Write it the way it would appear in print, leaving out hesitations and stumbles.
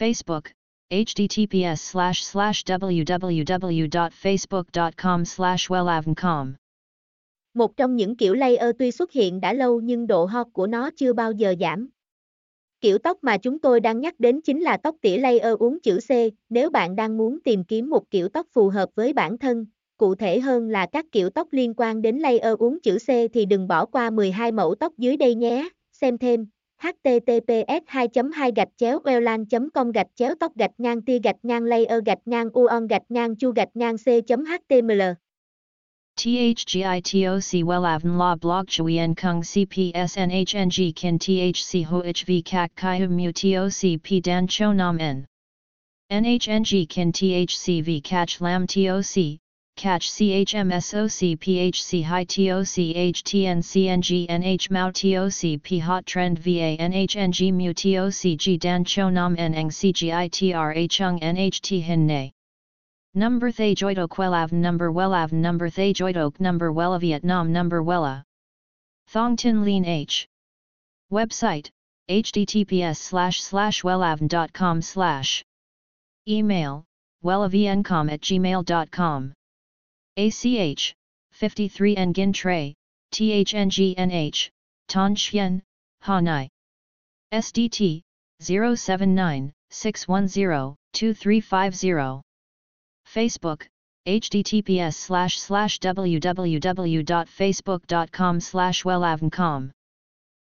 Facebook https://www.facebook.com/wellavncom Một trong những kiểu layer tuy xuất hiện đã lâu nhưng độ hot của nó chưa bao giờ giảm. Kiểu tóc mà chúng tôi đang nhắc đến chính là tóc tỉa layer uốn chữ C. Nếu bạn đang muốn tìm kiếm một kiểu tóc phù hợp với bản thân, cụ thể hơn là các kiểu tóc liên quan đến layer uốn chữ C thì đừng bỏ qua 12 mẫu tóc dưới đây nhé. Xem thêm https://wellan.com/tóc-tia-layer-uon-chu-html THGITOC WELAVN LA BLOG CHUI EN KUNG CPSNHNG KIN THC HOHV CAC CHI HUM MU TOC P DAN CHO NAM N NHNG KIN THC V CACH LAM TOC Catch CHMSOC PHC High TOC HTNCNG NH Mao TOC P Hot Trend VA NHNG Mu TOC G Dan Cho Nam Neng CGITRA Chung NHT Hin Ne Number Thay Joitok Wellav Number Thay Joitok Number Wella Vietnam Number Wella Thong Tin Lean H Website https://wellavn.com/ Email wellavncom@gmail.com ACH 53 Nguyen Tray THNGNH Tan Chien Hanai SDT 079-610-2350 Facebook https://www.facebook.com/wellavncom